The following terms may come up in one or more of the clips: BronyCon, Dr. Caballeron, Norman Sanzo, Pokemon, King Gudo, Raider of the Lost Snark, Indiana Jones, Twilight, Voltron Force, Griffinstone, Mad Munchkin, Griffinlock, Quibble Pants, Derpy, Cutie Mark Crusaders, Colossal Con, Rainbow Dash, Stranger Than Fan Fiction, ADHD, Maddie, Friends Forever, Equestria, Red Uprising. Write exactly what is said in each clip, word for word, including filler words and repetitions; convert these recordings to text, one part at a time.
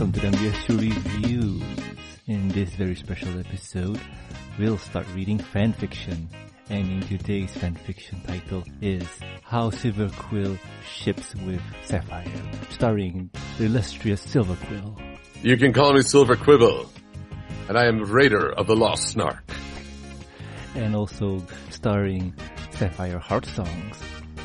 welcome to the M B S Show Reviews. In this very special episode, we'll start reading fanfiction. And in today's fanfiction title is How Silver Quill Ships with Sapphire, starring the illustrious Silver Quill. You can call me Silver Quibble, and I am Raider of the Lost Snark. And also starring Sapphire Heart Songs.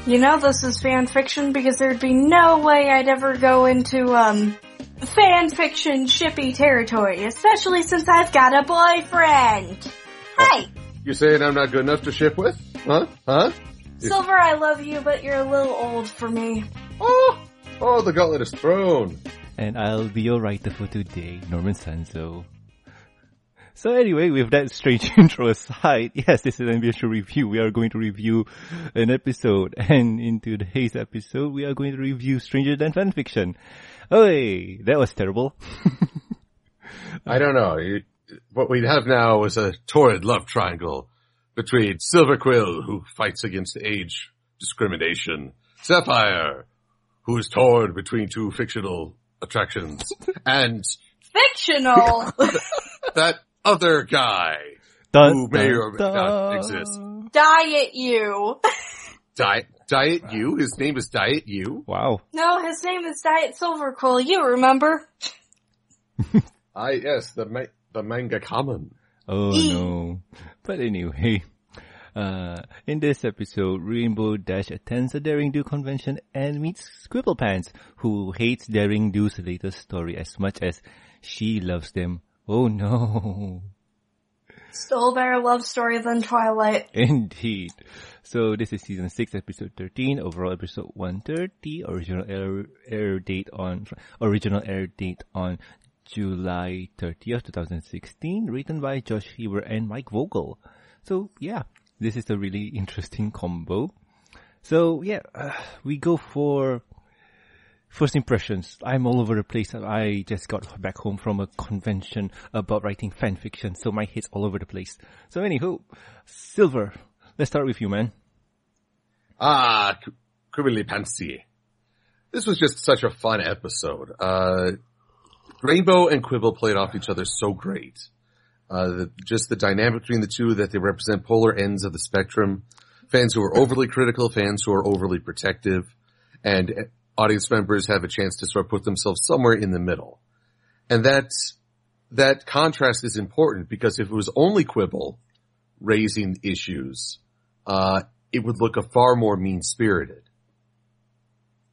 You know this is fanfiction because there'd be no way I'd ever go into, um, fanfiction shippy territory, especially since I've got a boyfriend. Hi! Oh. You're saying I'm not good enough to ship with? Huh? Huh? Silver, I love you, but you're a little old for me. Oh! Oh, the gauntlet is thrown. And I'll be your writer for today, Norman Sanzo. So anyway, with that strange intro aside, yes, this is an M B S Show Review. We are going to review an episode. And in today's episode, we are going to review Stranger Than Fan Fiction. Oh, hey, that was terrible. I don't know. You... What we have now is a torrid love triangle between Silver Quill, who fights against age discrimination, Sapphire, who is torn between two fictional attractions, and... Fictional! that other guy dun, who may dun, or may dun. not exist. Diet You. Diet, Diet wow. You? His name is Diet You? Wow. No, his name is Diet Silver Quill. You remember? I, yes, the... Ma- The manga common. Oh no. But anyway, uh, in this episode, Rainbow Dash attends a Daring Do convention and meets Quibble Pants, who hates Daring Do's latest story as much as she loves them. Oh no. Still better love story than Twilight. Indeed. So this is season six, episode thirteen, overall episode one thirty, original air, air date on, original air date on July thirtieth, twenty sixteen, written by Josh Haber and Mike Vogel. So, yeah, this is a really interesting combo. So, yeah, uh, we go for first impressions. I'm all over the place. I just got back home from a convention about writing fan fiction, so my head's all over the place. So, anywho, Silver, let's start with you, man. Ah, Quibble Pantsy. This was just such a fun episode. Uh... Rainbow and Quibble played off each other so great. Uh, the, just the dynamic between the two, that they represent polar ends of the spectrum. Fans who are overly critical, fans who are overly protective, and audience members have a chance to sort of put themselves somewhere in the middle. And that's, that contrast is important because if it was only Quibble raising issues, uh, it would look a far more mean-spirited.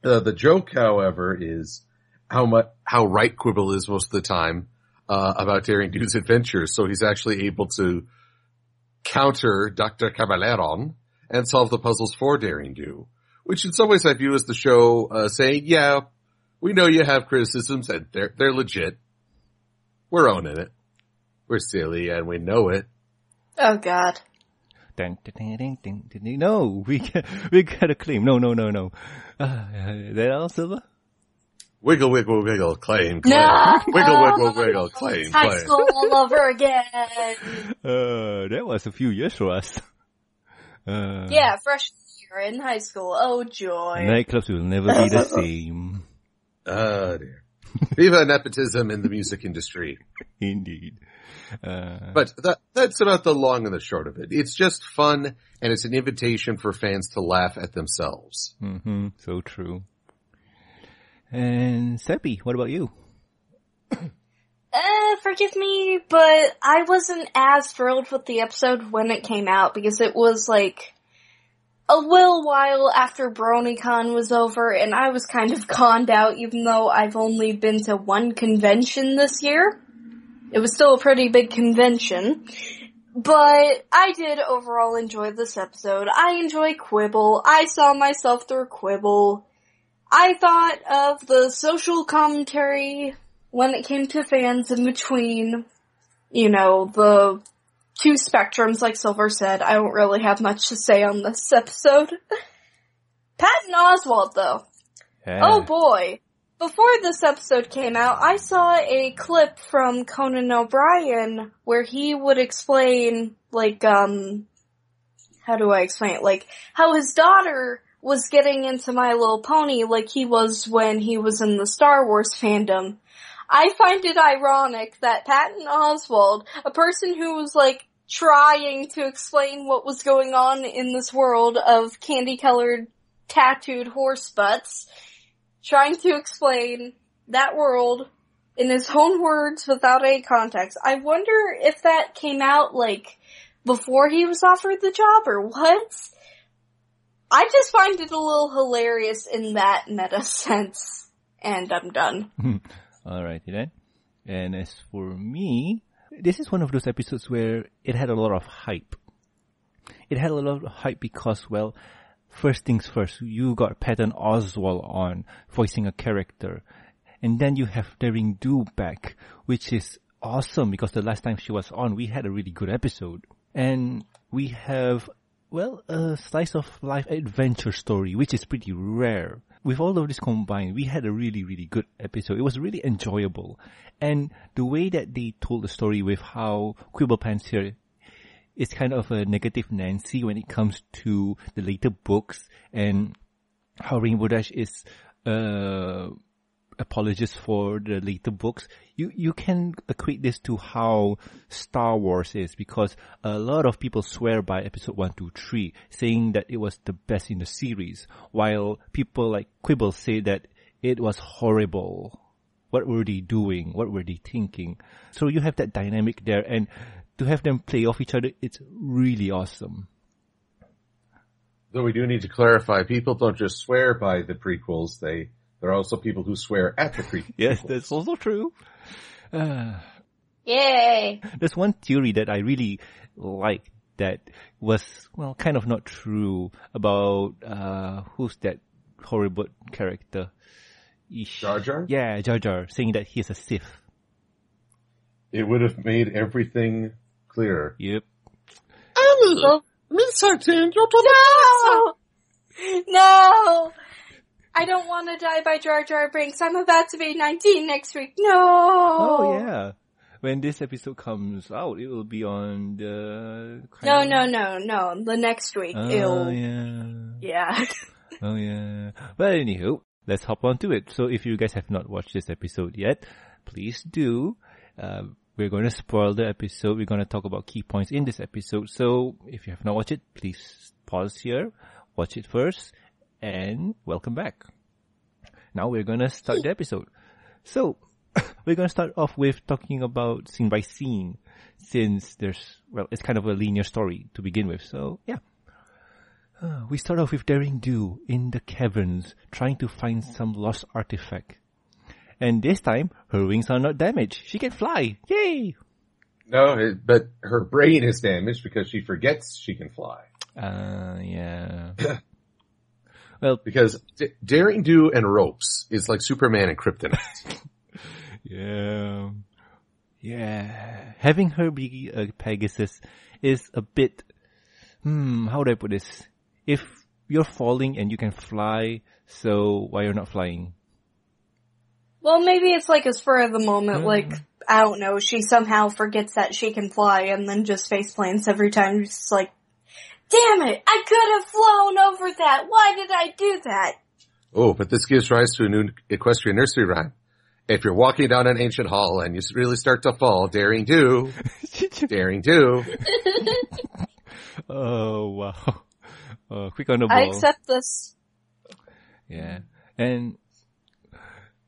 Uh, the joke, however, is how much, how right Quibble is most of the time, uh, about Daring Do's adventures. So he's actually able to counter Doctor Caballeron and solve the puzzles for Daring Do, which in some ways I view as the show, uh, saying, yeah, we know you have criticisms and they're, they're legit. We're owning it. We're silly and we know it. Oh God. Dun, dun, dun, dun, dun, dun. No, we got, we got a claim. No, no, no, no. Uh, is that all, Silva? Wiggle, wiggle, wiggle, claim, claim. No, wiggle, no, wiggle, wiggle, wiggle, claim, high claim. High school all over again. Uh, that was a few years for us. Uh, yeah, freshman year in high school. Oh, joy. Nightclubs will never be the same. Oh, dear. Viva nepotism in the music industry. Indeed. Uh, but that, that's about the long and the short of it. It's just fun, and it's an invitation for fans to laugh at themselves. Mm-hmm, so true. And Seppi, what about you? Uh, forgive me, but I wasn't as thrilled with the episode when it came out because it was like a little while after BronyCon was over and I was kind of conned out even though I've only been to one convention this year. It was still a pretty big convention. But I did overall enjoy this episode. I enjoy Quibble. I saw myself through Quibble. I thought of the social commentary when it came to fans in between, you know, the two spectrums, like Silver said. I don't really have much to say on this episode. Patton Oswalt, though. Yeah. Oh, boy. Before this episode came out, I saw a clip from Conan O'Brien where he would explain, like, um, how do I explain it? Like, how his daughter was getting into My Little Pony like he was when he was in the Star Wars fandom. I find it ironic that Patton Oswalt, a person who was, like, trying to explain what was going on in this world of candy-colored, tattooed horse butts, trying to explain that world in his own words without any context. I wonder if that came out, like, before he was offered the job or what? I just find it a little hilarious in that meta sense. And I'm done. Alrighty then. And as for me, this is one of those episodes where it had a lot of hype. It had a lot of hype because, well, first things first, you got Patton Oswalt on, voicing a character. And then you have Daring Do back, which is awesome because the last time she was on, we had a really good episode. And we have, well, a slice of life adventure story, which is pretty rare. With all of this combined, we had a really, really good episode. It was really enjoyable. And the way that they told the story with how Quibble Pants here is kind of a negative Nancy when it comes to the later books, and how Rainbow Dash is uh apologist for the later books, you you can equate this to how Star Wars is, because a lot of people swear by episode one, two, three, saying that it was the best in the series, while people like Quibble say that it was horrible. What were they doing? What were they thinking? So you have that dynamic there, and to have them play off each other, it's really awesome. Though we do need to clarify, people don't just swear by the prequels, they There are also people who swear at the prequels. Yes, that's also true. Uh, Yay! There's one theory that I really liked that was, well, kind of not true about, uh, who's that horrible character? Ish. Jar Jar? Yeah, Jar Jar, saying that he's a Sith. It would have made everything clearer. Yep. Annie, Mister King, you're the No! No! I don't want to die by Jar Jar Brinks. I'm about to be nineteen next week. No! Oh, yeah. When this episode comes out, it will be on the... No, no, no, no. The next week. Oh, Ew. yeah. Yeah. Oh, yeah. Well, anywho, let's hop on to it. So if you guys have not watched this episode yet, please do. Uh, we're going to spoil the episode. We're going to talk about key points in this episode. So if you have not watched it, please pause here. Watch it first. And welcome back. Now we're going to start the episode. So, we're going to start off with talking about scene by scene, since there's, well, it's kind of a linear story to begin with. So, yeah. Uh, we start off with Daring Do in the caverns, trying to find some lost artifact. And this time, her wings are not damaged. She can fly. Yay! No, but her brain is damaged because she forgets she can fly. Uh, yeah. Well, because d- Daring Do and ropes is like Superman and Kryptonite. Yeah. Yeah. Having her be a Pegasus is a bit, hmm, how do I put this? If you're falling and you can fly, so why you're not flying? Well, maybe it's like a spur of the moment, uh, like, I don't know, she somehow forgets that she can fly and then just face plants every time. It's like, damn it! I could have flown over that! Why did I do that? Oh, but this gives rise to a new equestrian nursery rhyme. If you're walking down an ancient hall and you really start to fall, Daring Do! Daring Do! Oh, wow. Oh, quick on the ball. I accept this. Yeah. And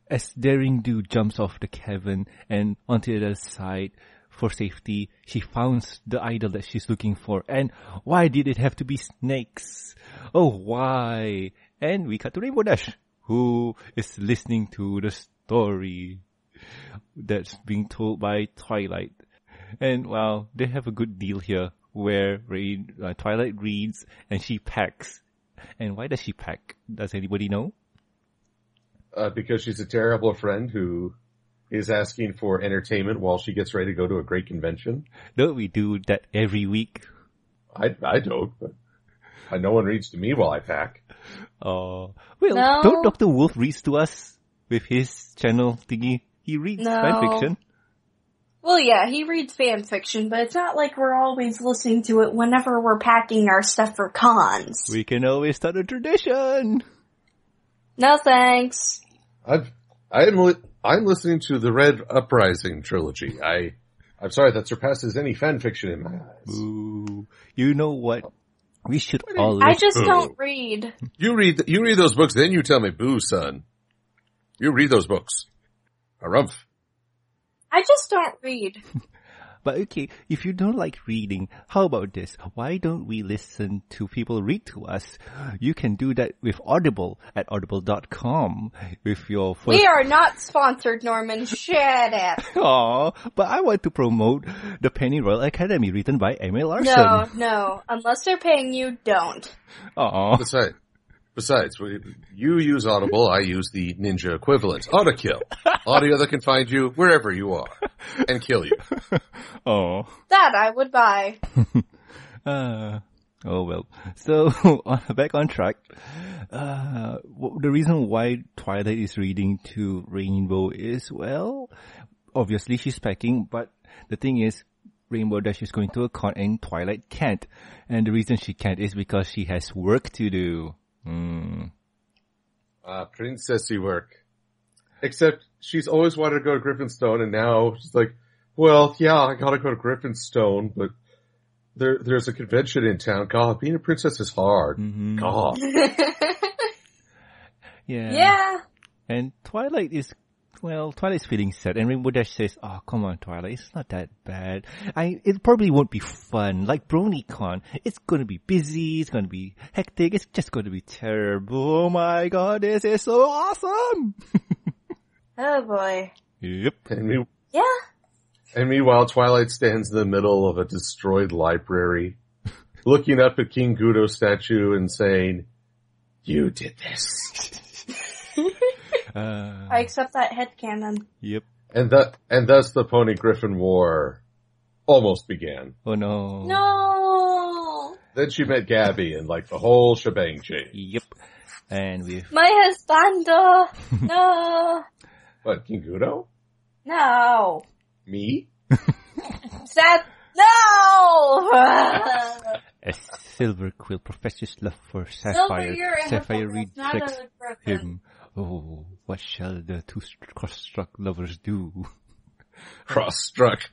as Daring Do jumps off the cavern and onto the other side, for safety, she found the idol that she's looking for. And why did it have to be snakes? Oh, why? And we cut to Rainbow Dash, who is listening to the story that's being told by Twilight. And, wow, they have a good deal here where Rain, uh, Twilight reads and she packs. And why does she pack? Does anybody know? Uh, because she's a terrible friend who... is asking for entertainment while she gets ready to go to a great convention. Don't we do that every week? I, I don't, but I, no one reads to me while I pack. Oh, uh, well, no. Don't Doctor Wolf reads to us with his channel thingy? He reads no. fan fiction. Well, yeah, he reads fan fiction, but it's not like we're always listening to it whenever we're packing our stuff for cons. We can always start a tradition. No thanks. I've I'm li- I'm listening to the Red Uprising trilogy. I I'm sorry, that surpasses any fan fiction in my eyes. Boo. You know what? We should all. I just boo. don't read. You read you read those books, then you tell me, boo, son. You read those books. Harumph. I just don't read. But okay, if you don't like reading, how about this? Why don't we listen to people read to us? You can do that with Audible at audible dot com with your first... We are not sponsored, Norman. Shut up. Aww, but I want to promote the Penny Royal Academy written by Emil Larson. No, no. Unless they're paying you, don't. Aww. Besides, besides you use Audible, I use the ninja equivalent, Autokill. Audio that can find you wherever you are and kill you. Oh, that I would buy. uh, oh well. So back on track. Uh, the reason why Twilight is reading to Rainbow is, well, obviously she's packing, but the thing is, Rainbow Dash is going to a con and Twilight can't. And the reason she can't is because she has work to do. Hmm. Uh, princessy work. Except she's always wanted to go to Griffinstone, and now she's like, well, yeah, I gotta go to Griffinstone, but there, there's a convention in town. God, being a princess is hard. Mm-hmm. God. Yeah. Yeah. And Twilight is, well, Twilight's feeling sad, and Rainbow Dash says, oh, come on, Twilight, it's not that bad. I, it probably won't be fun. Like BronyCon, it's gonna be busy, it's gonna be hectic, it's just gonna be terrible. Oh my god, this is so awesome! Oh boy. Yep. And me- yeah. And meanwhile, Twilight stands in the middle of a destroyed library, looking up at King Gudo's statue and saying, you did this. uh, I accept that headcanon. Yep. And that, and thus the Pony Griffin War almost began. Oh no. No! Then she met Gabby and like the whole shebang changed. Yep. And we My husbando! No! What, King Gudo? No. Me? Seth? No! A Silver Quill professor's love for Sapphire. Sapphire rejects him. Oh, what shall the two cross-struck lovers do? Cross-struck.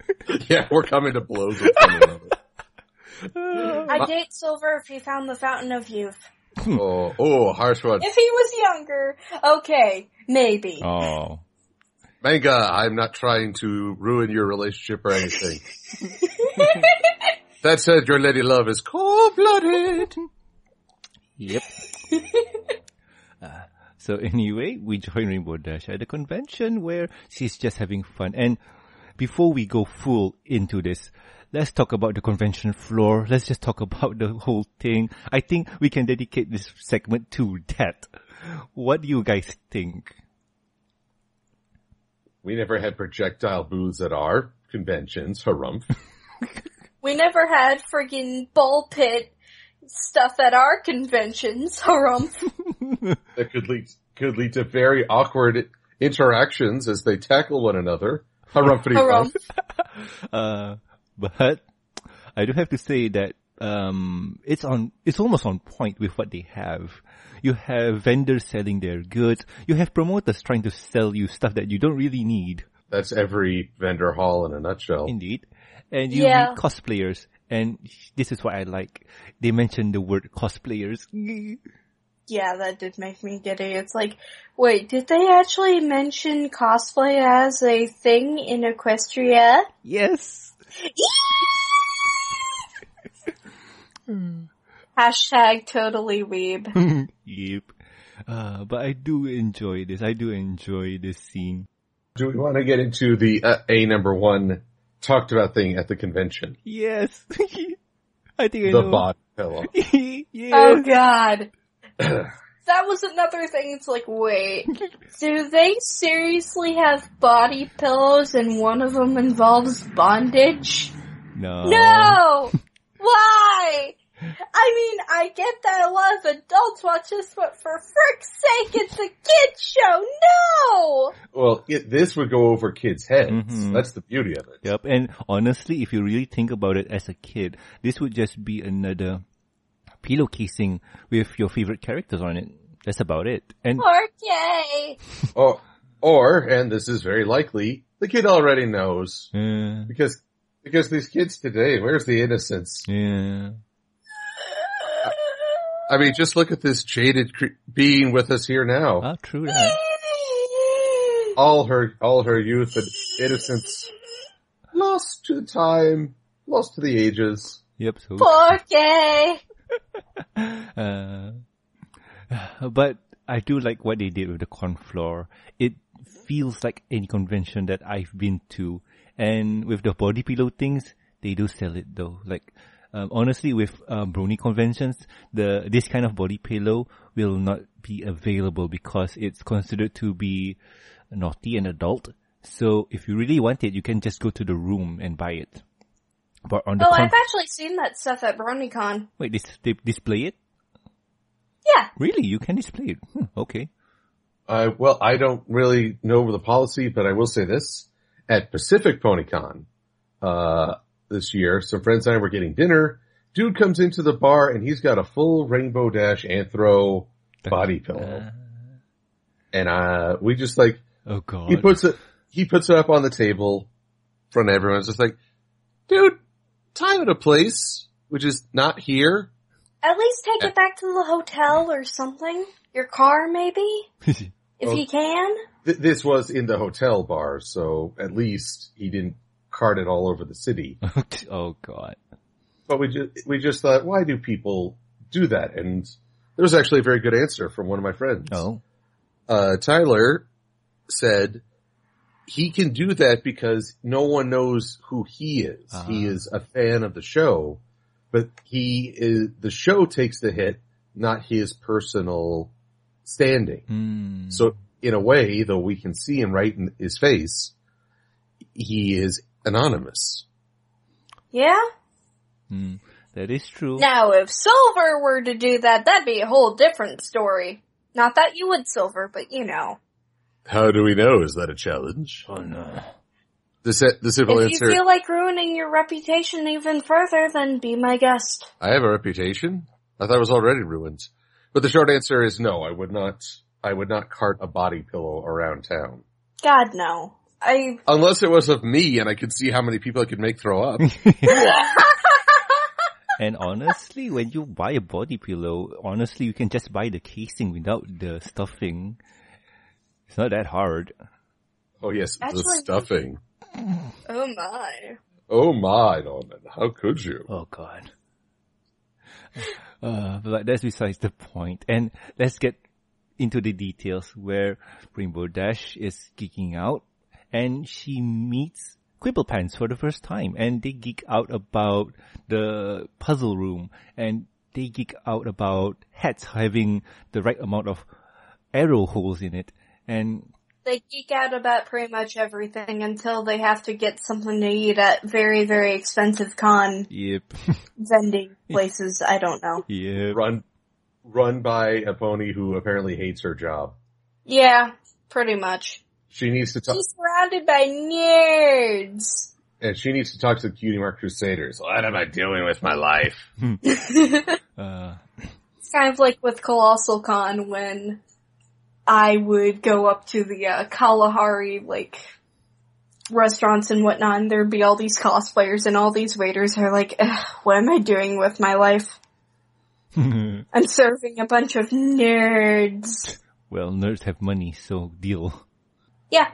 Yeah, we're coming to blows with one another. I date Silver if he found the Fountain of Youth. Oh, oh, harsh one. If he was younger, okay, maybe. Oh. Manga, I'm not trying to ruin your relationship or anything. That said, your lady love is cold-blooded. Yep. uh, so anyway, we join Rainbow Dash at a convention where she's just having fun. And before we go full into this, let's talk about the convention floor. Let's just talk about the whole thing. I think we can dedicate this segment to that. What do you guys think? We never had projectile booths at our conventions, harumph. We never had friggin' ball pit stuff at our conventions, harumph. That could lead, could lead to very awkward interactions as they tackle one another, harumphity harumph. Uh... But I do have to say that um it's on it's almost on point with what they have. You have vendors selling their goods. You have promoters trying to sell you stuff that you don't really need. That's every vendor hall in a nutshell. Indeed. And you yeah. meet cosplayers. And this is what I like. They mention the word cosplayers. Yeah, that did make me giddy. It's like, wait, did they actually mention cosplay as a thing in Equestria? Yes. Hashtag totally weeb. Yep. Uh, but I do enjoy this. I do enjoy this scene. Do we want to get into the uh, A number one talked about thing at the convention? Yes. I think I the know. The bot pillow. Yes. Oh god. That was another thing. It's like, wait, do they seriously have body pillows and one of them involves bondage? No. No! Why? I mean, I get that a lot of adults watch this, but for frick's sake, it's a kid's show! No! Well, it, this would go over kids' heads. Mm-hmm. That's the beauty of it. Yep, and honestly, if you really think about it as a kid, this would just be another pillow casing with your favorite characters on it. That's about it. And or gay. Oh, Or, and this is very likely, the kid already knows. Yeah. Because because these kids today, where's the innocence? Yeah. I mean, just look at this jaded cre- being with us here now. Oh, true that. All her, all her youth and innocence lost to the time, lost to the ages. Yep. So poor gay. uh, but I do like what they did with the cornflower. It feels like any convention that I've been to. And with the body pillow things, they do sell it though. Like, Um, honestly, with um, Brony conventions, the this kind of body pillow will not be available because it's considered to be naughty and adult. So if you really want it, you can just go to the room and buy it. But on the oh, con- I've actually seen that stuff at BronyCon. Wait, they, they display it? Yeah. Really? You can display it? Hmm, okay. Uh, well, I don't really know the policy, but I will say this. At Pacific PonyCon, uh, this year, some friends and I were getting dinner. Dude comes into the bar and he's got a full Rainbow Dash Anthro body pillow. And, uh, we just like, oh god. He puts it, he puts it up on the table in front of everyone. It's just like, dude, time and a place, which is not here. At least take and- it back to the hotel or something. Your car maybe? if well, you can. Th- this was in the hotel bar, so at least he didn't carted all over the city. Oh god. But we just, we just thought, why do people do that? And there was actually a very good answer from one of my friends. Oh. Uh, Tyler said he can do that because no one knows who he is. Uh-huh. He is a fan of the show, but he is, the show takes the hit, not his personal standing. Mm. So in a way, though we can see him right in his face, he is anonymous. Yeah? Mm, that is true. Now, if Silver were to do that, that'd be a whole different story. Not that you would, Silver, but you know. How do we know? Is that a challenge? Oh, no. The, the simple if answer... If you feel like ruining your reputation even further, then be my guest. I have a reputation? I thought it was already ruined. But the short answer is no, I would not, I would not cart a body pillow around town. God, no. I... Unless it was of me and I could see how many people I could make throw up. And honestly, when you buy a body pillow, honestly, you can just buy the casing without the stuffing. It's not that hard. Oh yes, actually, the stuffing. Oh my. Oh my, Norman. How could you? Oh god. Uh, but that's besides the point. And let's get into the details where Rainbow Dash is geeking out. And she meets Quibble Pants for the first time. And they geek out about the puzzle room. And they geek out about hats having the right amount of arrow holes in it. And they geek out about pretty much everything until they have to get something to eat at very, very expensive con. Yep. Vending places. I don't know. Yep. Run, run by a pony who apparently hates her job. Yeah, pretty much. She needs to talk. She's surrounded by nerds. And she needs to talk to the Cutie Mark Crusaders. What am I doing with my life? uh. It's kind of like with Colossal Con when I would go up to the uh, Kalahari like restaurants and whatnot, and there'd be all these cosplayers and all these waiters are like, what am I doing with my life? I'm serving a bunch of nerds. Well, nerds have money, so deal. Yeah.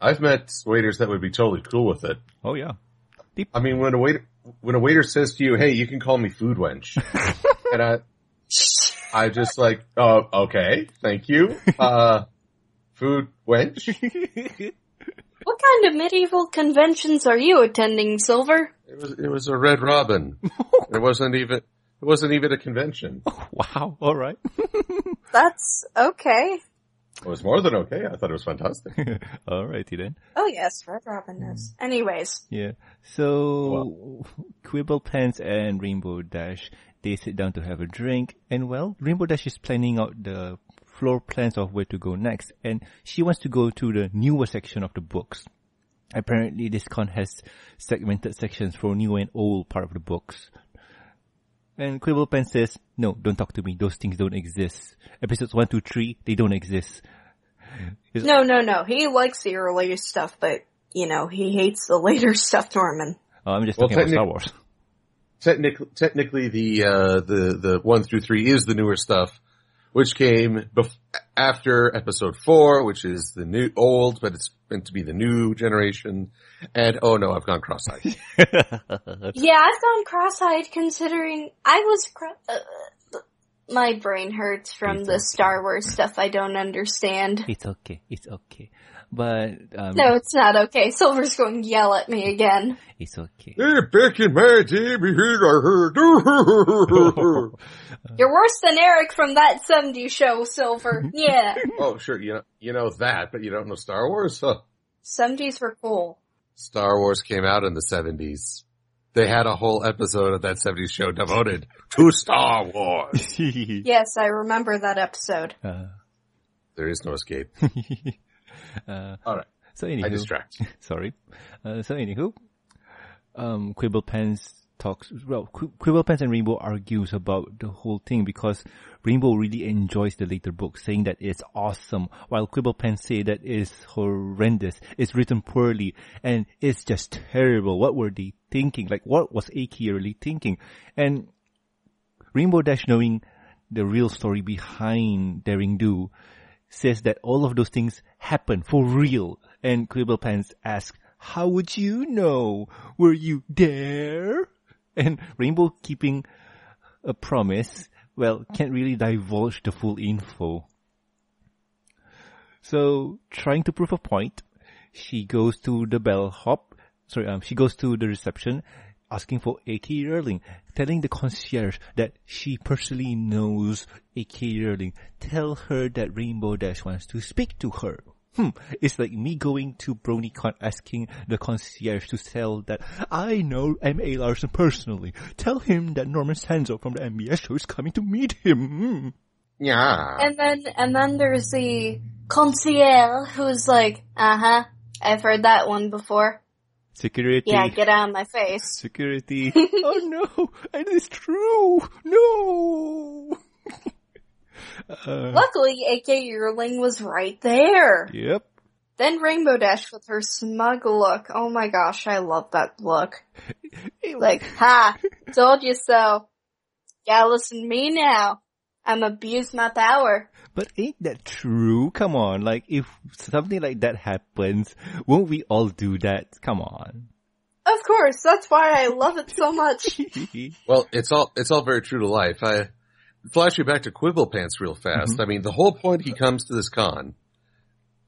I've met waiters that would be totally cool with it. Oh, yeah. Deep. I mean, when a waiter, when a waiter says to you, hey, you can call me food wench. And I, I just like, oh, okay, thank you. Uh, food wench. What kind of medieval conventions are you attending, Silver? It was, it was a Red Robin. It wasn't even, it wasn't even a convention. Oh, wow. All right. That's okay. It was more than okay. I thought it was fantastic. Alrighty then. Oh yes, Red Robin is. Mm. Anyways. Yeah. So, well. Quibble Pants and Rainbow Dash, they sit down to have a drink. And well, Rainbow Dash is planning out the floor plans of where to go next. And she wants to go to the newer section of the books. Apparently this con has segmented sections for new and old part of the books. And Quibble Pants says, no, don't talk to me. Those things don't exist. Episodes one, two, three, they don't exist. His- no, no, no. He likes the earlier stuff, but, you know, he hates the later stuff, Norman. Oh, I'm just talking well, technic- about Star Wars. Technically, technically the, uh, the, the one through three is the newer stuff, which came bef- after episode four, which is the new old, but it's meant to be the new generation. And oh no, I've gone cross-eyed. Yeah, I've gone cross-eyed considering I was, cro- uh, my brain hurts from it's the okay. Star Wars stuff I don't understand. It's okay, it's okay. But, um, no, it's not okay. Silver's going to yell at me again. It's okay. Back in my day, we heard I heard. You're worse than Eric from that seventies show, Silver. Yeah. Oh, sure. You know, you know that, but you don't know Star Wars? Huh? seventies were cool. Star Wars came out in the seventies. They had a whole episode of that seventies show devoted to Star Wars. Yes, I remember that episode. Uh, there is no escape. Uh, All right. So anywho, I distract. Sorry. Uh, so anywho, um, Quibble Pants talks. Well, Qu- Quibble Pants and Rainbow argues about the whole thing because Rainbow really enjoys the later book, saying that it's awesome, while Quibble Pants say that it's horrendous, it's written poorly, and it's just terrible. What were they thinking? Like, what was A K really thinking? And Rainbow Dash, knowing the real story behind Daring Do, says that all of those things happen for real. And Quibble Pants asks, how would you know? Were you there? And Rainbow, keeping a promise, well, can't really divulge the full info. So, trying to prove a point, she goes to the bellhop, sorry, um, she goes to the reception, asking for A K. Yearling, telling the concierge that she personally knows A K. Yearling. Tell her that Rainbow Dash wants to speak to her. Hmm, it's like me going to BronyCon asking the concierge to tell that I know M A. Larson personally. Tell him that Norman Sanzo from the M B S show is coming to meet him. Yeah. And then, and then there's the concierge who's like, uh-huh, I've heard that one before. Security. Yeah, get out of my face. Security. Oh no, it is true. No. uh, Luckily, A K. Yearling was right there. Yep. Then Rainbow Dash with her smug look. Oh my gosh, I love that look. Like, ha, told you so. Yeah, listen to me now. I'm abused my power. But ain't that true? Come on, like, if something like that happens, won't we all do that? Come on. Of course, that's why I love it so much. Well, it's all, it's all very true to life. I flash you back to Quibble Pants real fast. Mm-hmm. I mean, the whole point he comes to this con,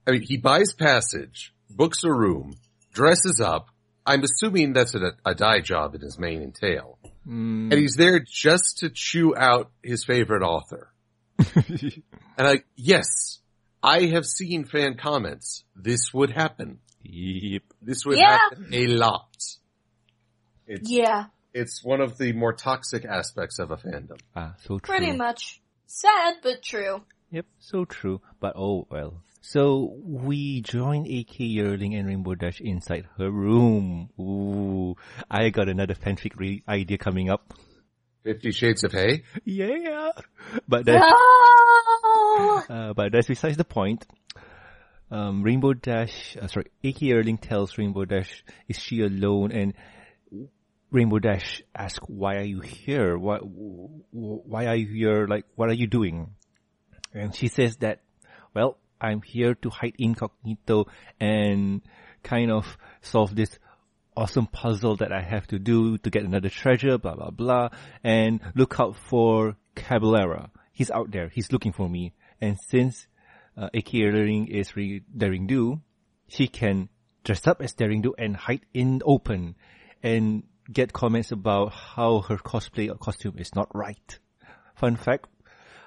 I mean, he buys passage, books a room, dresses up. I'm assuming that's a, a dye job in his mane and tail. Mm. And he's there just to chew out his favorite author. And I, yes, I have seen fan comments. This would happen. Yep. This would yeah. happen a lot. It's, yeah. It's one of the more toxic aspects of a fandom. Ah, so true. Pretty much. Sad, but true. Yep, so true. But oh well. So we join A K. Yearling and Rainbow Dash inside her room. Ooh, I got another fanfic re- idea coming up. Fifty Shades of Hay? Yeah. But that's, no! uh, but that's besides the point. Um, Rainbow Dash, uh, sorry, A K. Yearling tells Rainbow Dash, is she alone? And Rainbow Dash asks, why are you here? Why, why are you here? Like, what are you doing? And she says that, well, I'm here to hide incognito and kind of solve this awesome puzzle that I have to do to get another treasure, blah, blah, blah. And look out for Caballero. He's out there. He's looking for me. And since uh, A K. Yearling is re- Daring Do, she can dress up as Daring Do and hide in open and get comments about how her cosplay costume is not right. Fun fact.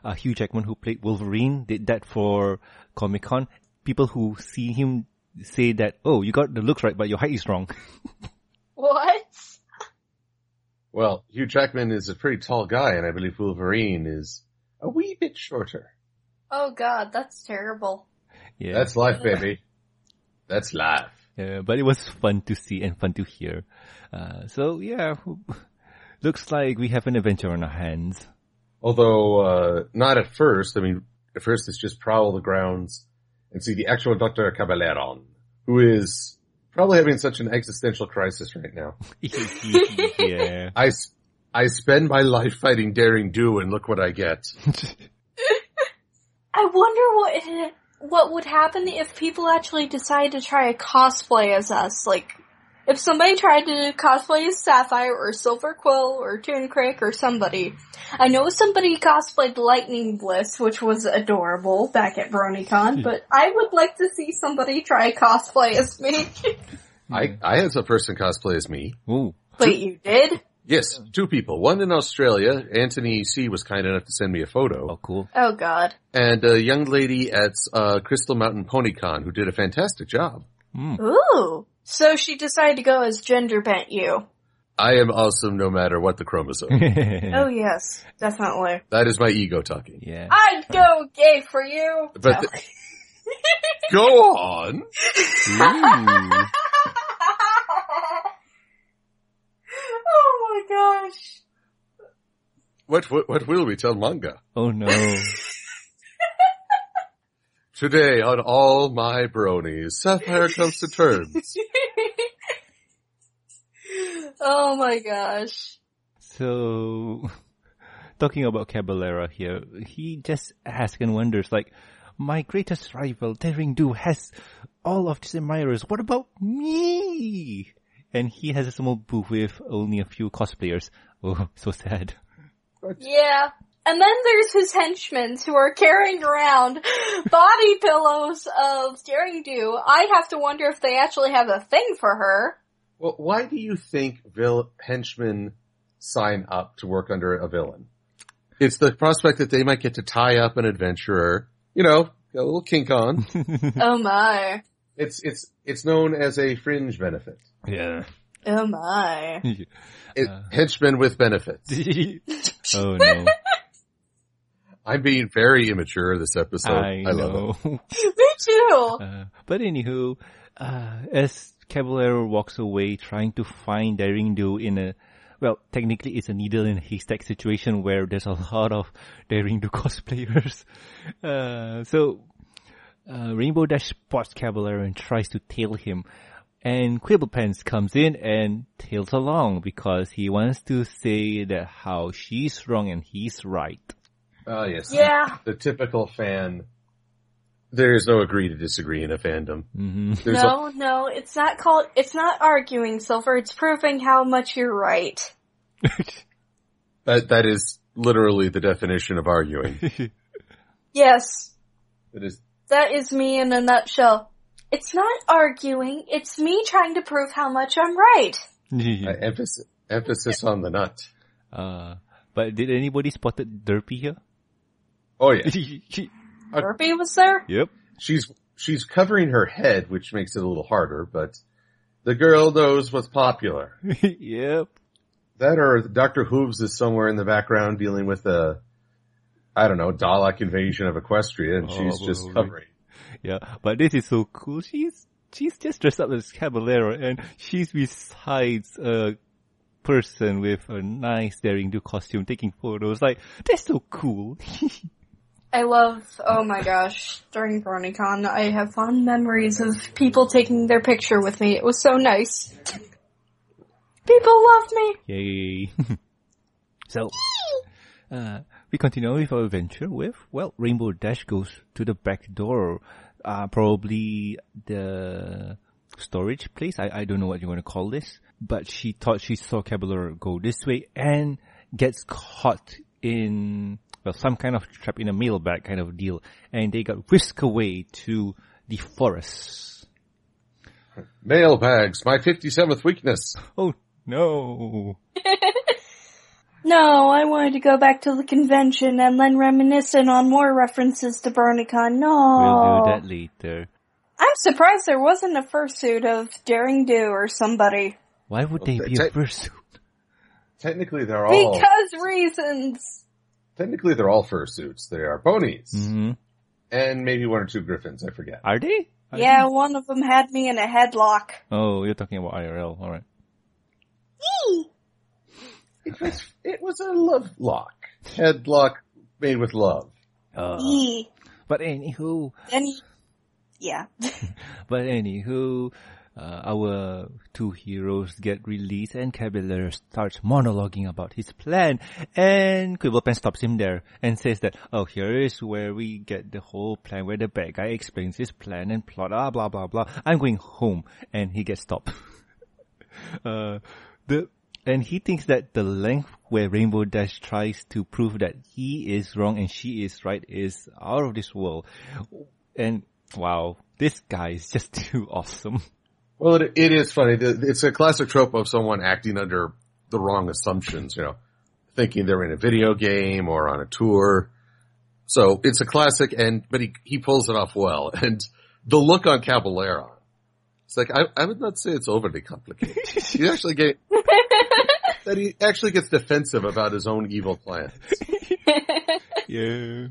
Uh, Hugh Jackman, who played Wolverine, did that for Comic-Con. People who see him say that, oh, you got the looks right, but your height is wrong. What? Well, Hugh Jackman is a pretty tall guy, and I believe Wolverine is a wee bit shorter. Oh, God, that's terrible. Yeah. That's life, baby. That's life. Yeah, but it was fun to see and fun to hear. Uh, so, yeah, looks like we have an adventure on our hands. Although, uh, not at first. I mean, at first it's just prowl the grounds and see the actual Doctor Caballeron, who is probably having such an existential crisis right now. Yeah. I, I spend my life fighting Daring Do, and look what I get. I wonder what it, what would happen if people actually decide to try a cosplay as us. Like, if somebody tried to cosplay as Sapphire or Silver Quill or Tooncric or somebody. I know somebody cosplayed Lightning Bliss, which was adorable back at BronyCon, but I would like to see somebody try cosplay as me. I, I had a person cosplay as me. Ooh. Wait, you did? Yes, two people. One in Australia. Anthony C. was kind enough to send me a photo. Oh, cool. Oh, God. And a young lady at uh, Crystal Mountain PonyCon who did a fantastic job. Mm. Ooh. So she decided to go as gender bent you. I am awesome no matter what the chromosome. Oh, yes. Definitely. That is my ego talking. Yeah. I'd go gay for you. But no. th- Go on. Mm. Oh my gosh. What, what what will we tell manga? Oh no. Today on All My Bronies, Sapphire comes to terms. Oh my gosh. So, talking about Caballero here, he just asks and wonders, like, my greatest rival, Daring Do, has all of these admirers. What about me? And he has a small booth with only a few cosplayers. Oh, so sad. Yeah. And then there's his henchmen who are carrying around body pillows of Daring Do. I have to wonder if they actually have a thing for her. Well, why do you think vil- henchmen sign up to work under a villain? It's the prospect that they might get to tie up an adventurer. You know, a little kink on. Oh my. It's, it's, it's known as a fringe benefit. Yeah. Oh my. It, uh, henchmen with benefits. Oh no. I'm being very immature this episode. I, I love it. Me too. Uh, but anywho, uh, as Caballero walks away trying to find Daring Do in a, well, technically it's a needle in a haystack situation where there's a lot of Daring Do cosplayers. Uh, so, uh, Rainbow Dash spots Caballero and tries to tail him. And Quibble Pants comes in and tails along because he wants to say that how she's wrong and he's right. Oh, uh, yes. Yeah. The, the typical fan. There is no agree to disagree in a fandom. Mm-hmm. No, a... no, it's not called, it's not arguing, Silver. It's proving how much you're right. that That is literally the definition of arguing. Yes. It is. That is me in a nutshell. It's not arguing, it's me trying to prove how much I'm right. uh, emphasis, emphasis on the nut. Uh, but did anybody spot the Derpy here? Oh yeah. uh, Derpy was there? Yep. She's, she's covering her head, which makes it a little harder, but the girl knows what's popular. Yep. That or Doctor Hooves is somewhere in the background dealing with a, I don't know, Dalek invasion of Equestria, and oh, she's boy, just covering. Yeah, but this is so cool. She's she's just dressed up as Caballero, and she's besides a person with a nice Daring Do costume taking photos. Like, that's so cool. I love, oh my gosh, during BronyCon, I have fond memories of people taking their picture with me. It was so nice. People loved me. Yay. So, uh, we continue with our adventure with, well, Rainbow Dash goes to the back door, uh, probably the storage place. I, I don't know what you want to call this, but she thought she saw Caballero go this way and gets caught in, well, some kind of trap in a mailbag kind of deal, and they got whisked away to the forest. Mailbags, my fifty-seventh weakness. Oh no. No, I wanted to go back to the convention and then reminisce on more references to BronyCon. No. We'll do that later. I'm surprised there wasn't a fursuit of Daring Do or somebody. Why would they well, be te- a fursuit? Technically, they're all... Because reasons! Technically, they're all fursuits. They are ponies. Mm-hmm. And maybe one or two griffins, I forget. Are they? Are yeah, they? One of them had me in a headlock. Oh, you're talking about I R L. All right. Yee! It was, it was a love lock. Headlock made with love. Uh, but anywho. Then he, Yeah. But anywho, uh, our two heroes get released and Caballeron starts monologuing about his plan, and Quibble Pants stops him there and says that, oh, here is where we get the whole plan, where the bad guy explains his plan and plot, ah, blah, blah, blah. I'm going home. And he gets stopped. uh, the... And he thinks that the length where Rainbow Dash tries to prove that he is wrong and she is right is out of this world. And wow, this guy is just too awesome. Well, it, it is funny. It's a classic trope of someone acting under the wrong assumptions, you know, thinking they're in a video game or on a tour. So it's a classic, and but he, he pulls it off well. And the look on Caballeron, it's like, I, I would not say it's overly complicated. He's actually getting... That he actually gets defensive about his own evil plans. Yeah.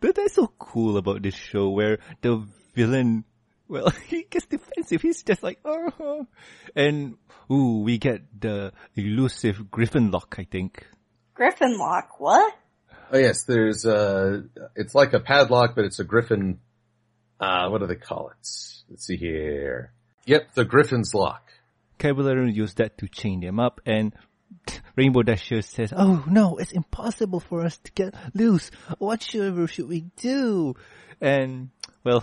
But that's so cool about this show where the villain, well, he gets defensive. He's just like, oh. And, ooh, we get the elusive Griffinlock, I think. Griffinlock? What? Oh, yes. There's a, it's like a padlock, but it's a Griffin, uh, what do they call it? Let's see here. Yep, the Griffin's Lock. Caballeron used that to chain them up, and Rainbow Dasher says, oh no, it's impossible for us to get loose. What should, should we do? And, well...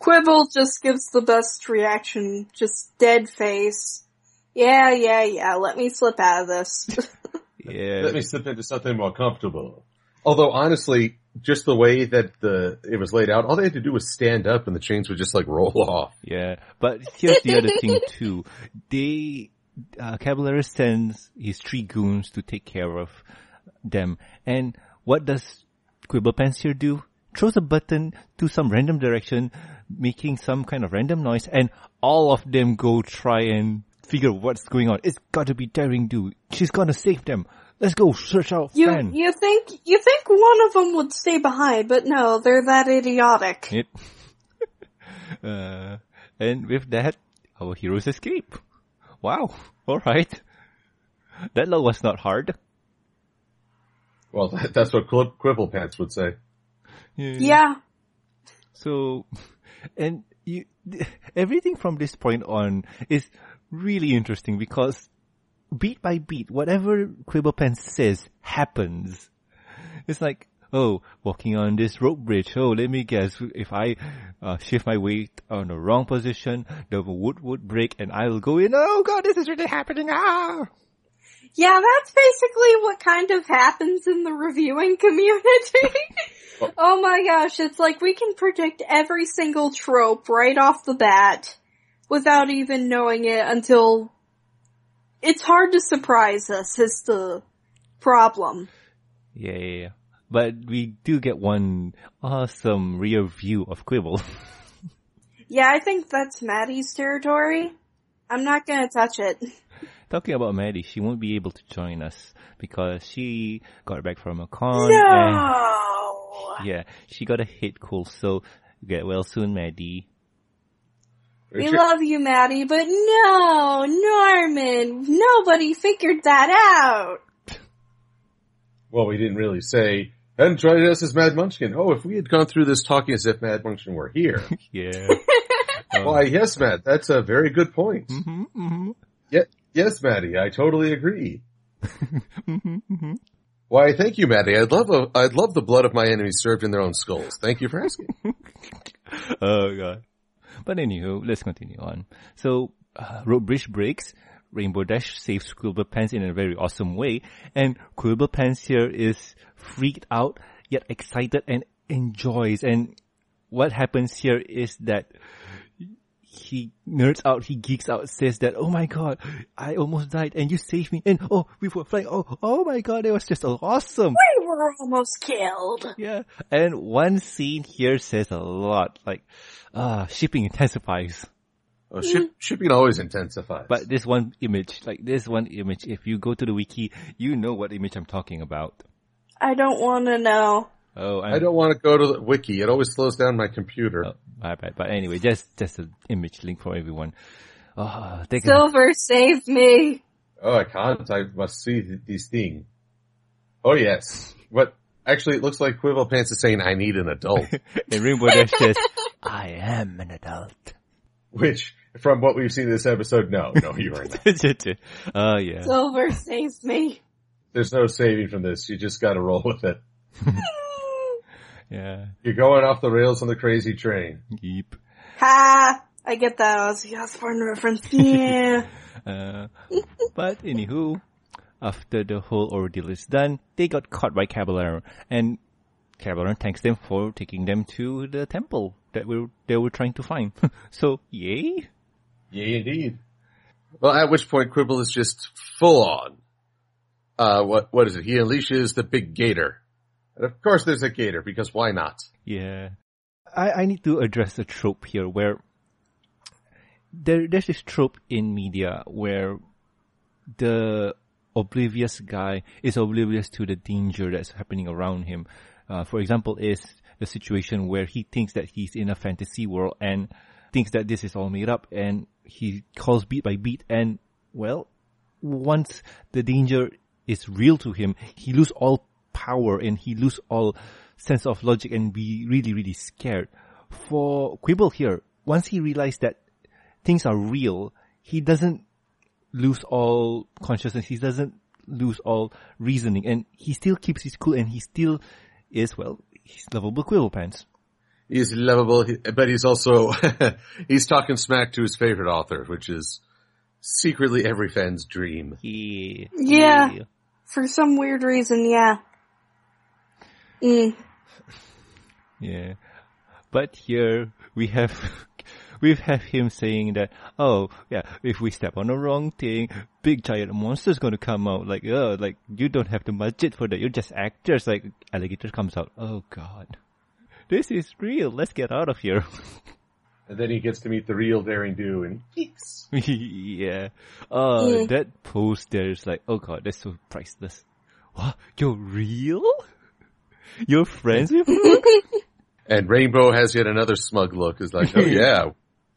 Quibble just gives the best reaction, just dead face. Yeah, yeah, yeah, let me slip out of this. Yeah. Let me slip into something more comfortable. Although, honestly, just the way that the it was laid out, all they had to do was stand up and the chains would just, like, roll off. Yeah, but here's the other thing, too. They, uh, Caballeron sends his three goons to take care of them. And what does Quibble Pants here do? Throws a button to some random direction, making some kind of random noise, and all of them go try and figure what's going on. It's gotta be Daring Do. She's gonna save them. Let's go search out you, Fan. You think you think one of them would stay behind, but no, they're that idiotic. Yep. uh, and with that, our heroes escape. Wow. All right. That law was not hard. Well, that, that's what Qu- Quibble Pants would say. Yeah. yeah. So, and you, everything from this point on is really interesting because beat by beat, whatever Quibble Pants says happens. It's like, oh, walking on this rope bridge. Oh, let me guess. If I uh, shift my weight on the wrong position, the wood would break and I will go in. Oh, God, this is really happening. Ah! Yeah, that's basically what kind of happens in the reviewing community. oh. oh, my gosh. It's like we can predict every single trope right off the bat without even knowing it until... It's hard to surprise us is the problem. Yeah, yeah, yeah. But we do get one awesome rear view of Quibble. Yeah, I think that's Maddie's territory. I'm not going to touch it. Talking about Maddie, she won't be able to join us because she got back from a con. No! And yeah, she got a head cold, so get well soon, Maddie. We love you, Maddie, but no, Norman, nobody figured that out. Well, we didn't really say, and joining us is Mad Munchkin. Oh, if we had gone through this talking as if Mad Munchkin were here. Yeah. um, Why, yes, Matt, that's a very good point. Mm-hmm, mm-hmm. Yeah, yes, Maddie, I totally agree. mm-hmm, mm-hmm. Why, thank you, Maddie. I'd love a, I'd love the blood of my enemies served in their own skulls. Thank you for asking. Oh, God. But anywho, let's continue on. So, uh, road bridge breaks, Rainbow Dash saves Quibble Pants in a very awesome way, and Quibble Pants here is freaked out, yet excited and enjoys, and what happens here is that he nerds out, he geeks out, says that, oh my god, I almost died, and you saved me, and oh, we were flying, oh, oh my god, it was just awesome. We were almost killed. Yeah, and one scene here says a lot, like, ah, shipping intensifies. Oh, ship, shipping always intensifies. But this one image, like this one image, if you go to the wiki, you know what image I'm talking about. I don't want to know. Oh, I'm... I don't want to go to the wiki. It always slows down my computer. Oh, my bad. But anyway, just just an image link for everyone. Oh, take Silver, a... save me. Oh, I can't. I must see this thing. Oh, yes. What? Actually, it looks like Quibble Pants is saying, I need an adult. And Rainbow Dash says, I am an adult. Which, from what we've seen in this episode, no, no, you are not. Oh, uh, yeah. Silver saves me. There's no saving from this. You just gotta roll with it. Yeah. You're going off the rails on the crazy train. Yeep. Ha! I get that. I was yes for a reference. Yeah. uh, but anywho, after the whole ordeal is done, they got caught by Caballeron, and Caballeron thanks them for taking them to the temple that we they were trying to find. So yay, yay indeed. Well, at which point Quibble is just full on. Uh, what what is it? He unleashes the big gator, and of course there's a gator because why not? Yeah, I I need to address the trope here where. There, there's this trope in media where the oblivious guy is oblivious to the danger that's happening around him. Uh, for example, is the situation where he thinks that he's in a fantasy world and thinks that this is all made up, and he calls beat by beat. And well, once the danger is real to him, he loses all power and he loses all sense of logic and be really, really scared. For Quibble here, once he realized that things are real, he doesn't lose all consciousness, he doesn't lose all reasoning, and he still keeps his cool, and he still is, well, he's lovable Quibble Pants. He's lovable, but he's also, he's talking smack to his favorite author, which is secretly every fan's dream. Yeah. Yeah. yeah. For some weird reason, yeah. Mm. Yeah. But here, we have... We have him saying that, oh, yeah, if we step on the wrong thing, big giant monster's gonna come out. Like, oh, like, you don't have the budget for that. You're just actors. Like, alligator comes out. Oh, God. This is real. Let's get out of here. And then he gets to meet the real Daring Do and geeks. Yeah. Oh, yeah. That post there is like, oh, God, that's so priceless. What? You're real? You're friends with me? And Rainbow has yet another smug look. It's like, oh, yeah.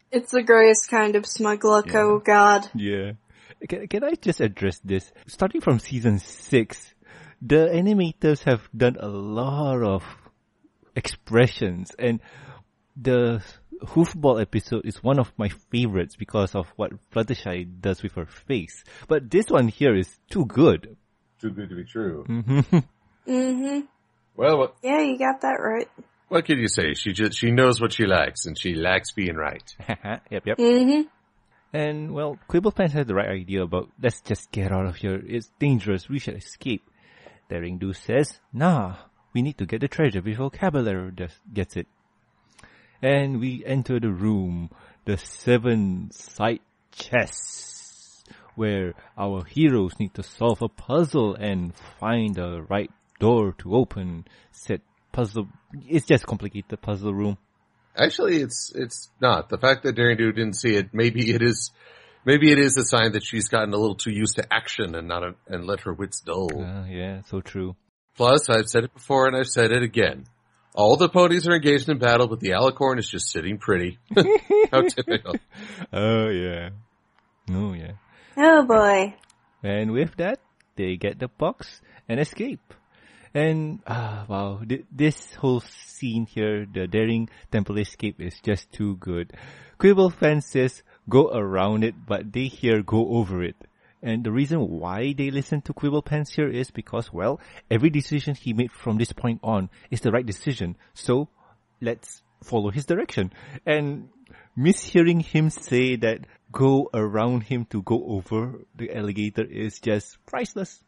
It's the greatest kind of smug luck, yeah. Oh god. Yeah. Can, can I just address this? Starting from season six, the animators have done a lot of expressions, and the hoofball episode is one of my favorites because of what Fluttershy does with her face. But this one here is too good. Too good to be true. Mm-hmm. Mm-hmm. Well, what- yeah, you got that right. What can you say? She just, she knows what she likes, and she likes being right. Yep, yep. Mm-hmm. And, well, Quibble Pants has the right idea about, let's just get out of here. It's dangerous. We should escape. Daring Do says, nah, we need to get the treasure before Caballeron gets it. And we enter the room, the seven side chess, where our heroes need to solve a puzzle and find the right door to open, said puzzle. It's just complicated puzzle room. Actually, it's it's not. The fact that Daring Do didn't see it, maybe it is, maybe it is a sign that she's gotten a little too used to action and not a, and let her wits dull. Uh, yeah, so true. Plus, I've said it before and I've said it again. All the ponies are engaged in battle, but the alicorn is just sitting pretty. How typical. Oh yeah. Oh yeah. Oh boy. And with that, they get the box and escape. And, ah, wow, th- this whole scene here, the daring temple escape is just too good. Quibble Pants says, go around it, but they here go over it. And the reason why they listen to Quibble Pants here is because, well, every decision he made from this point on is the right decision. So, let's follow his direction. And mishearing him say that go around him to go over the alligator is just priceless.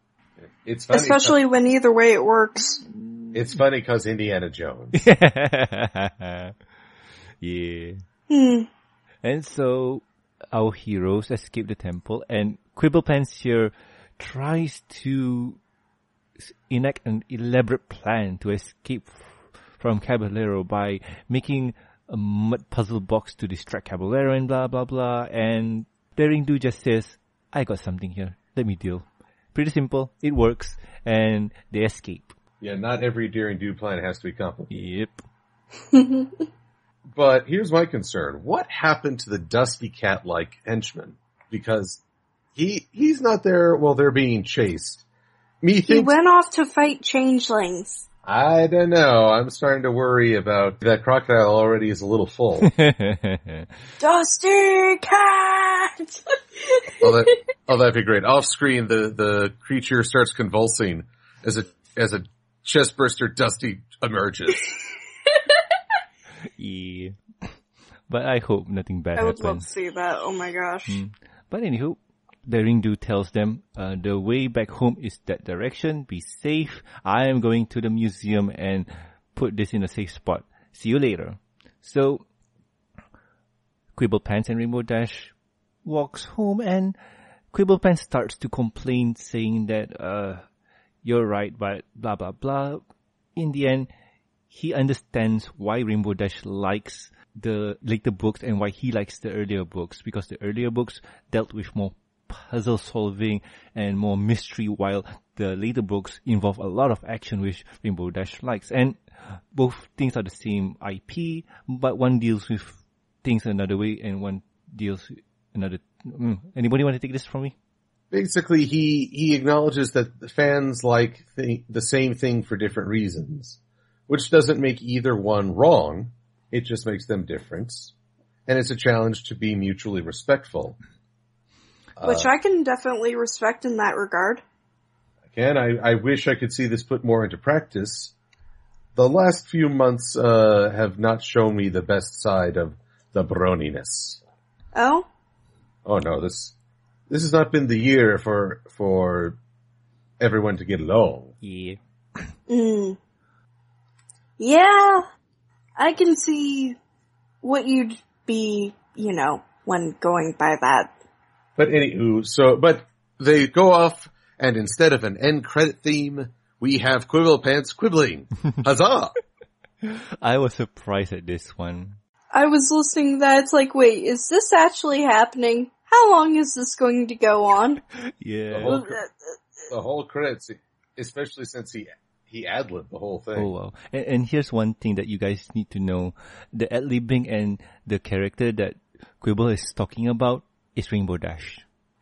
It's funny, especially when either way it works. It's funny because Indiana Jones. Yeah. Mm. And so our heroes escape the temple, and Quibble Pants here tries to enact an elaborate plan to escape from Caballero by making a mud puzzle box to distract Caballero and blah blah blah. And Daring Do just says, "I got something here. Let me deal." Pretty simple. It works, and they escape. Yeah, not every Daring Do plan has to be complicated. Yep. But here's my concern: what happened to the dusty cat-like henchman? Because he he's not there while they're being chased. Me he thinks- went off to fight changelings. I don't know. I'm starting to worry about that crocodile already is a little full. Dusty cat! oh, that, oh, that'd be great. Off screen, the, the creature starts convulsing as a, as a chestburster Dusty emerges. Yeah. But I hope nothing bad happens. I would happens. love to see that. Oh my gosh. Mm. But anywho, Daring Do tells them, uh, the way back home is that direction. Be safe. I am going to the museum and put this in a safe spot. See you later. So, Quibble Pants and Rainbow Dash walks home, and Quibble Pants starts to complain, saying that, uh, you're right, but blah, blah, blah. In the end, he understands why Rainbow Dash likes the later books and why he likes the earlier books, because the earlier books dealt with more puzzle solving and more mystery, while the later books involve a lot of action, which Rainbow Dash likes. And both things are the same I P, but one deals with things another way and one deals with another. Mm. Anybody want to take this from me? Basically, he he acknowledges that the fans like th- the same thing for different reasons, which doesn't make either one wrong. It just makes them different. And it's a challenge to be mutually respectful. Which uh, I can definitely respect in that regard. Again, I, I wish I could see this put more into practice. The last few months uh, have not shown me the best side of the broniness. Oh? Oh no, this this has not been the year for for everyone to get along. Yeah. Mm. Yeah. I can see what you'd be, you know, when going by that. But anywho, so, but they go off, and instead of an end credit theme, we have Quibble Pants quibbling. Huzzah! I was surprised at this one. I was listening to that, it's like, wait, is this actually happening? How long is this going to go on? Yeah. The whole, the whole credits, especially since he... He ad-libbed the whole thing. Oh, wow. And, and here's one thing that you guys need to know. The ad-libbing and the character that Quibble is talking about is Rainbow Dash.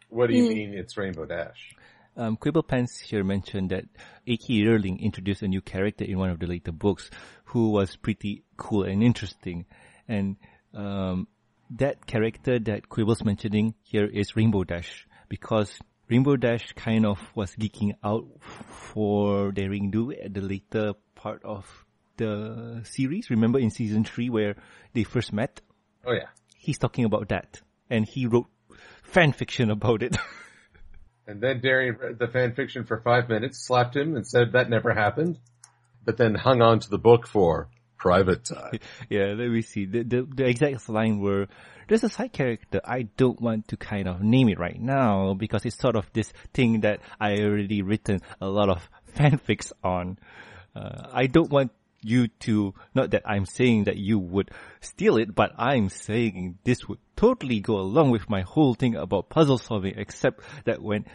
What do you mm. mean it's Rainbow Dash? Um, Quibble Pants here mentioned that A K. Yearling introduced a new character in one of the later books who was pretty cool and interesting. And um, that character that Quibble's mentioning here is Rainbow Dash, because Rainbow Dash kind of was geeking out for Daring Do at the later part of the series. Remember in season three where they first met? Oh yeah. He's talking about that. And he wrote fan fiction about it. And then Daring read the fan fiction for five minutes, slapped him and said that never happened, but then hung on to the book for private time. Yeah, let me see. The, the, the exact line were, there's a side character, I don't want to kind of name it right now because it's sort of this thing that I already written a lot of fanfics on. Uh, I don't want you to, not that I'm saying that you would steal it, but I'm saying this would totally go along with my whole thing about puzzle solving, except that when,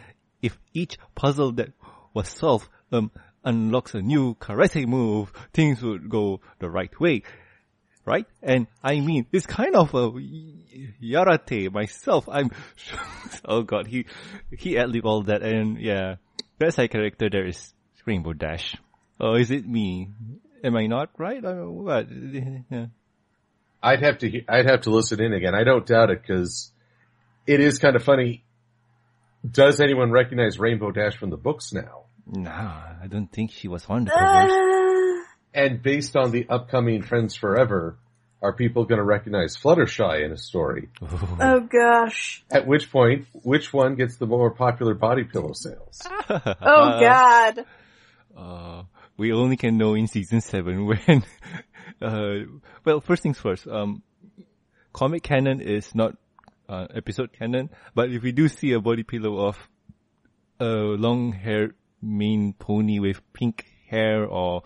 if each puzzle that was solved, um, unlocks a new karate move, things would go the right way, right? And I mean, it's kind of a yarate myself. I'm, oh god, he he ad-libbed all that, and yeah, that's my character. There is Rainbow Dash. Oh, is it me? Am I not right? Or what? Yeah. I'd have to I'd have to listen in again. I don't doubt it because it is kind of funny. Does anyone recognize Rainbow Dash from the books now? No, I don't think she was on the covers. And based on the upcoming Friends Forever, are people going to recognize Fluttershy in a story? Oh. oh gosh. At which point, which one gets the more popular body pillow sales? oh god. Uh, we only can know in season seven when, uh, well, first things first, um, comic canon is not, uh, episode canon, but if we do see a body pillow of a long-haired main pony with pink hair or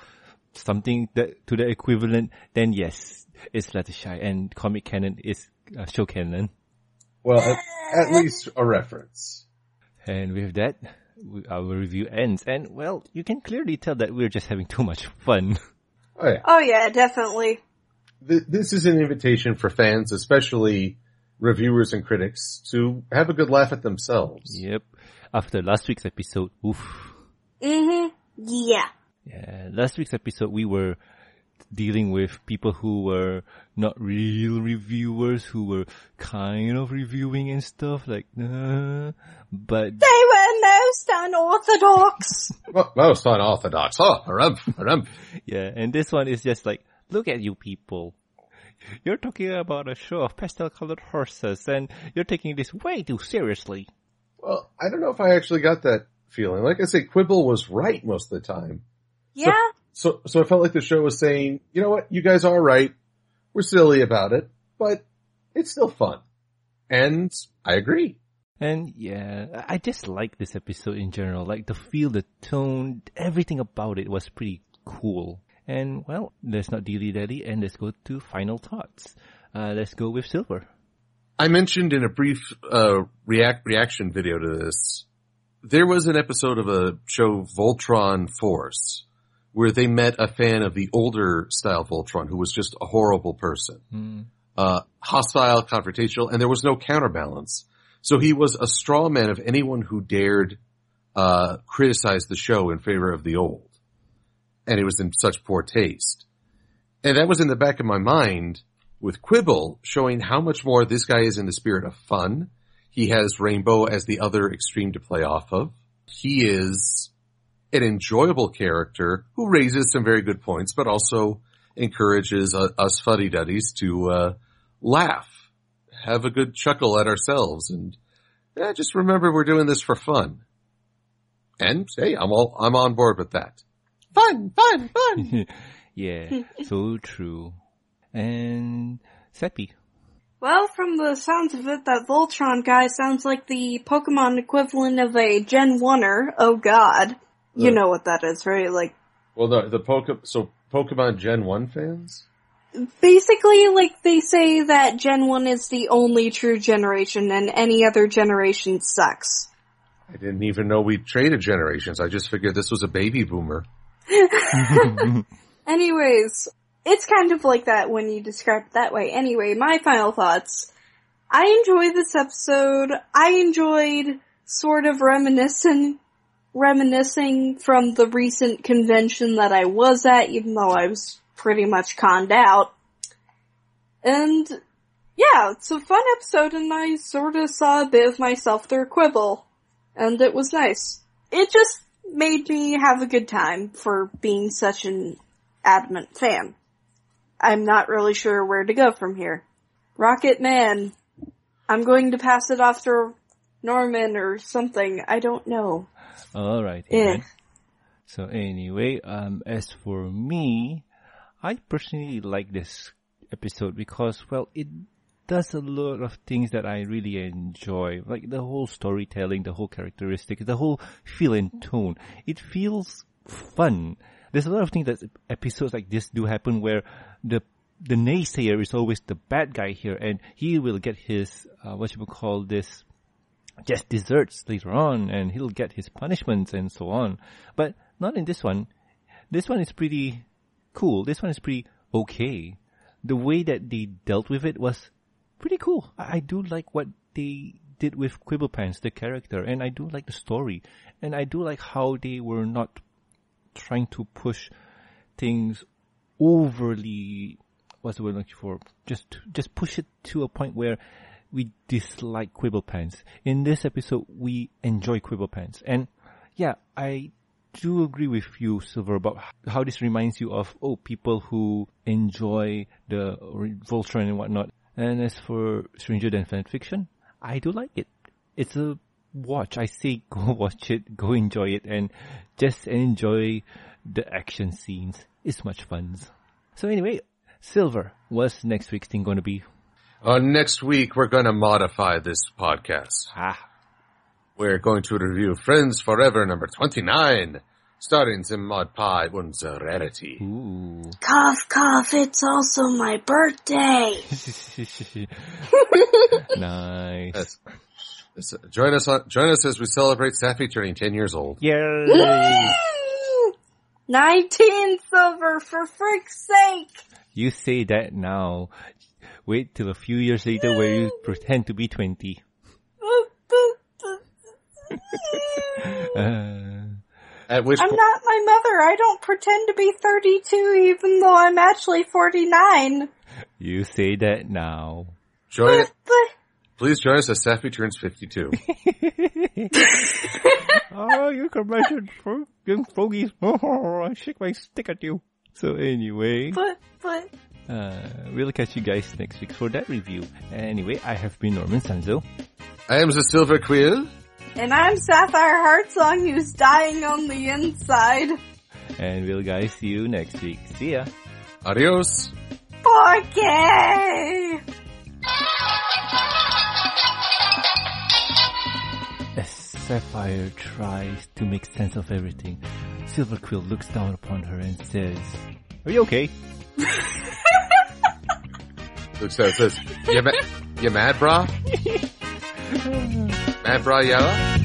something that to the equivalent, then yes, it's Fluttershy, and comic canon is uh, show canon. Well, at, at least a reference. And with that, we, our review ends, and well, you can clearly tell that we're just having too much fun. Oh yeah, oh, yeah definitely. Th- this is an invitation for fans, especially reviewers and critics, to have a good laugh at themselves. Yep. After last week's episode, oof. Mm-hmm. Yeah. Yeah. uh, last week's episode, we were dealing with people who were not real reviewers, who were kind of reviewing and stuff, like, uh, but... They were most unorthodox! Well, most unorthodox, oh, harumph, harumph. Yeah, and this one is just like, look at you people. You're talking about a show of pastel-colored horses, and you're taking this way too seriously. Well, I don't know if I actually got that feeling. Like I say, Quibble was right most of the time. Yeah. So, so, so I felt like the show was saying, you know what, you guys are right. We're silly about it, but it's still fun. And I agree. And yeah, I just like this episode in general. Like the feel, the tone, everything about it was pretty cool. And well, let's not dilly-dally and let's go to final thoughts. Uh, let's go with Silver. I mentioned in a brief uh, react reaction video to this, there was an episode of a show, Voltron Force, where they met a fan of the older style Voltron who was just a horrible person. Mm. Uh, hostile, confrontational, and there was no counterbalance. So he was a straw man of anyone who dared uh criticize the show in favor of the old. And it was in such poor taste. And that was in the back of my mind with Quibble showing how much more this guy is in the spirit of fun. He has Rainbow as the other extreme to play off of. He is an enjoyable character who raises some very good points, but also encourages uh, us fuddy-duddies to uh, laugh, have a good chuckle at ourselves, and eh, just remember we're doing this for fun. And hey, I'm all I'm on board with that. Fun, fun, fun. Yeah, so true. And Seppi. Well, from the sounds of it, that Voltron guy sounds like the Pokemon equivalent of a Gen one-er. Oh god. You the, know what that is, right? Like, well, the, the Poke- so Pokemon Gen one fans? Basically, like, they say that Gen one is the only true generation and any other generation sucks. I didn't even know we traded generations. I just figured this was a baby boomer. Anyways, it's kind of like that when you describe it that way. Anyway, my final thoughts. I enjoyed this episode. I enjoyed sort of reminiscing, reminiscing from the recent convention that I was at, even though I was pretty much conned out. And yeah, it's a fun episode, and I sort of saw a bit of myself through Quibble. And it was nice. It just made me have a good time for being such an adamant fan. I'm not really sure where to go from here. Rocket Man. I'm going to pass it off to Norman or something. I don't know. All right. Yeah. So anyway, um, as for me, I personally like this episode because, well, it does a lot of things that I really enjoy, like the whole storytelling, the whole characteristics, the whole feel and tone. It feels fun. There's a lot of things that episodes like this do happen where the the naysayer is always the bad guy here, and he will get his, uh, what you would call this, just desserts later on, and he'll get his punishments and so on. But not in this one. This one is pretty cool. This one is pretty okay. The way that they dealt with it was pretty cool. I do like what they did with Quibble Pants, the character, and I do like the story, and I do like how they were not trying to push things overly, what's the word I'm looking for? Just, just push it to a point where we dislike Quibble Pants. In this episode, we enjoy Quibble Pants. And yeah, I do agree with you, Silver, about how this reminds you of, oh, people who enjoy the Voltron and whatnot. And as for Stranger Than Fan Fiction, I do like it. It's a watch. I say go watch it, go enjoy it, and just enjoy the action scenes. It's much fun. So anyway, Silver, what's next week's thing going to be? Uh, next week, we're going to modify this podcast. Ah. We're going to review Friends Forever number twenty-nine, starting Zimmod Pie und Rarity. Ooh. Cough, cough, it's also my birthday. Nice. That's, that's, uh, join us on, join us as we celebrate Sappy turning ten years old. Yay! nineteen, Silver, for frick's sake! You say that now. Wait till a few years later where you pretend to be twenty. uh, At which I'm po- not my mother. I don't pretend to be thirty-two, even though I'm actually forty-nine. You say that now. Join us. Please join us as Sappy turns fifty-two. Oh, you can mention fogies. Oh, I shake my stick at you. So anyway. But, but. Uh, we'll catch you guys next week for that review. Anyway, I have been Norman Sanzo. I am the Silver Quill. And I'm Sapphire Heart Song, who's dying on the inside. And we'll guys see you next week. See ya. Adios. Porque. As Sapphire tries to make sense of everything, Silver Quill looks down upon her and says, "Are you okay?" Looks down and says, "You ma- you mad, brah? Mad, brah, yella?"